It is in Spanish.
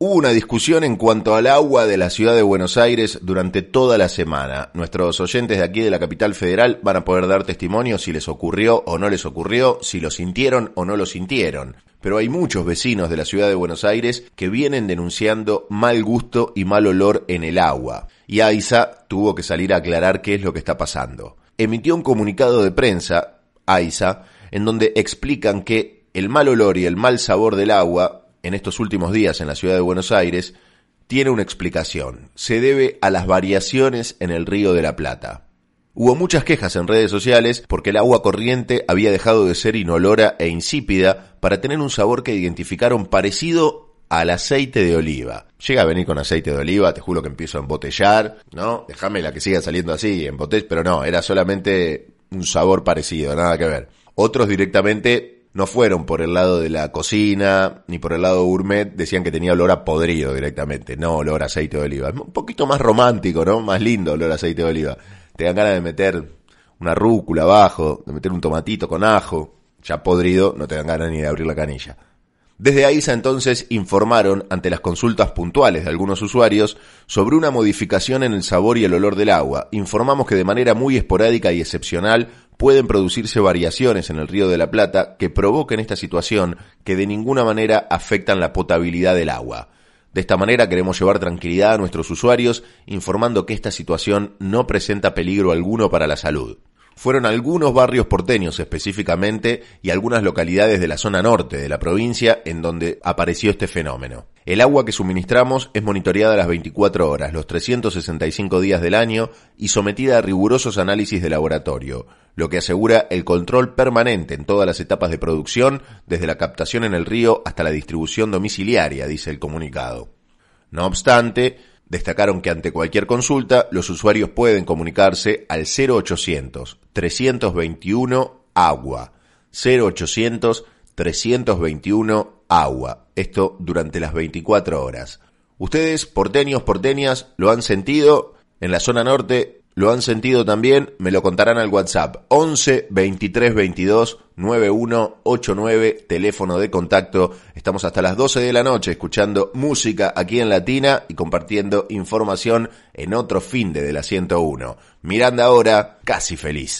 Hubo una discusión en cuanto al agua de la ciudad de Buenos Aires durante toda la semana. Nuestros oyentes de aquí de la Capital Federal van a poder dar testimonio si les ocurrió o no les ocurrió, si lo sintieron o no lo sintieron. Pero hay muchos vecinos de la ciudad de Buenos Aires que vienen denunciando mal gusto y mal olor en el agua. Y AySA tuvo que salir a aclarar qué es lo que está pasando. Emitió un comunicado de prensa, AySA, en donde explican que el mal olor y el mal sabor del agua en estos últimos días en la ciudad de Buenos Aires, tiene una explicación. Se debe a las variaciones en el Río de la Plata. Hubo muchas quejas en redes sociales porque el agua corriente había dejado de ser inolora e insípida para tener un sabor que identificaron parecido al aceite de oliva. Llega a venir con aceite de oliva, te juro que empiezo a embotellar, ¿no? Déjame la que siga saliendo así, embotellar, pero no, era solamente un sabor parecido, nada que ver. Otros directamente no fueron por el lado de la cocina ni por el lado gourmet, decían que tenía olor a podrido directamente, no olor a aceite de oliva. Un poquito más romántico, ¿no? Más lindo olor a aceite de oliva. Te dan ganas de meter una rúcula abajo, de meter un tomatito con ajo, ya podrido, no te dan ganas ni de abrir la canilla. Desde AySA entonces informaron ante las consultas puntuales de algunos usuarios sobre una modificación en el sabor y el olor del agua. Informamos que de manera muy esporádica y excepcional pueden producirse variaciones en el Río de la Plata que provoquen esta situación que de ninguna manera afectan la potabilidad del agua. De esta manera queremos llevar tranquilidad a nuestros usuarios informando que esta situación no presenta peligro alguno para la salud. Fueron algunos barrios porteños específicamente y algunas localidades de la zona norte de la provincia en donde apareció este fenómeno. El agua que suministramos es monitoreada las 24 horas, los 365 días del año y sometida a rigurosos análisis de laboratorio, lo que asegura el control permanente en todas las etapas de producción, desde la captación en el río hasta la distribución domiciliaria, dice el comunicado. No obstante, destacaron que ante cualquier consulta, los usuarios pueden comunicarse al 0800-321-AGUA. 0800-321-AGUA. Esto durante las 24 horas. Ustedes, porteños, porteñas, lo han sentido. En la zona norte lo han sentido también. Me lo contarán al WhatsApp. 11-23-22-9189. Teléfono de contacto. Estamos hasta las 12 de la noche escuchando música aquí en Latina y compartiendo información en otro finde de la 101. Miranda ahora, casi feliz.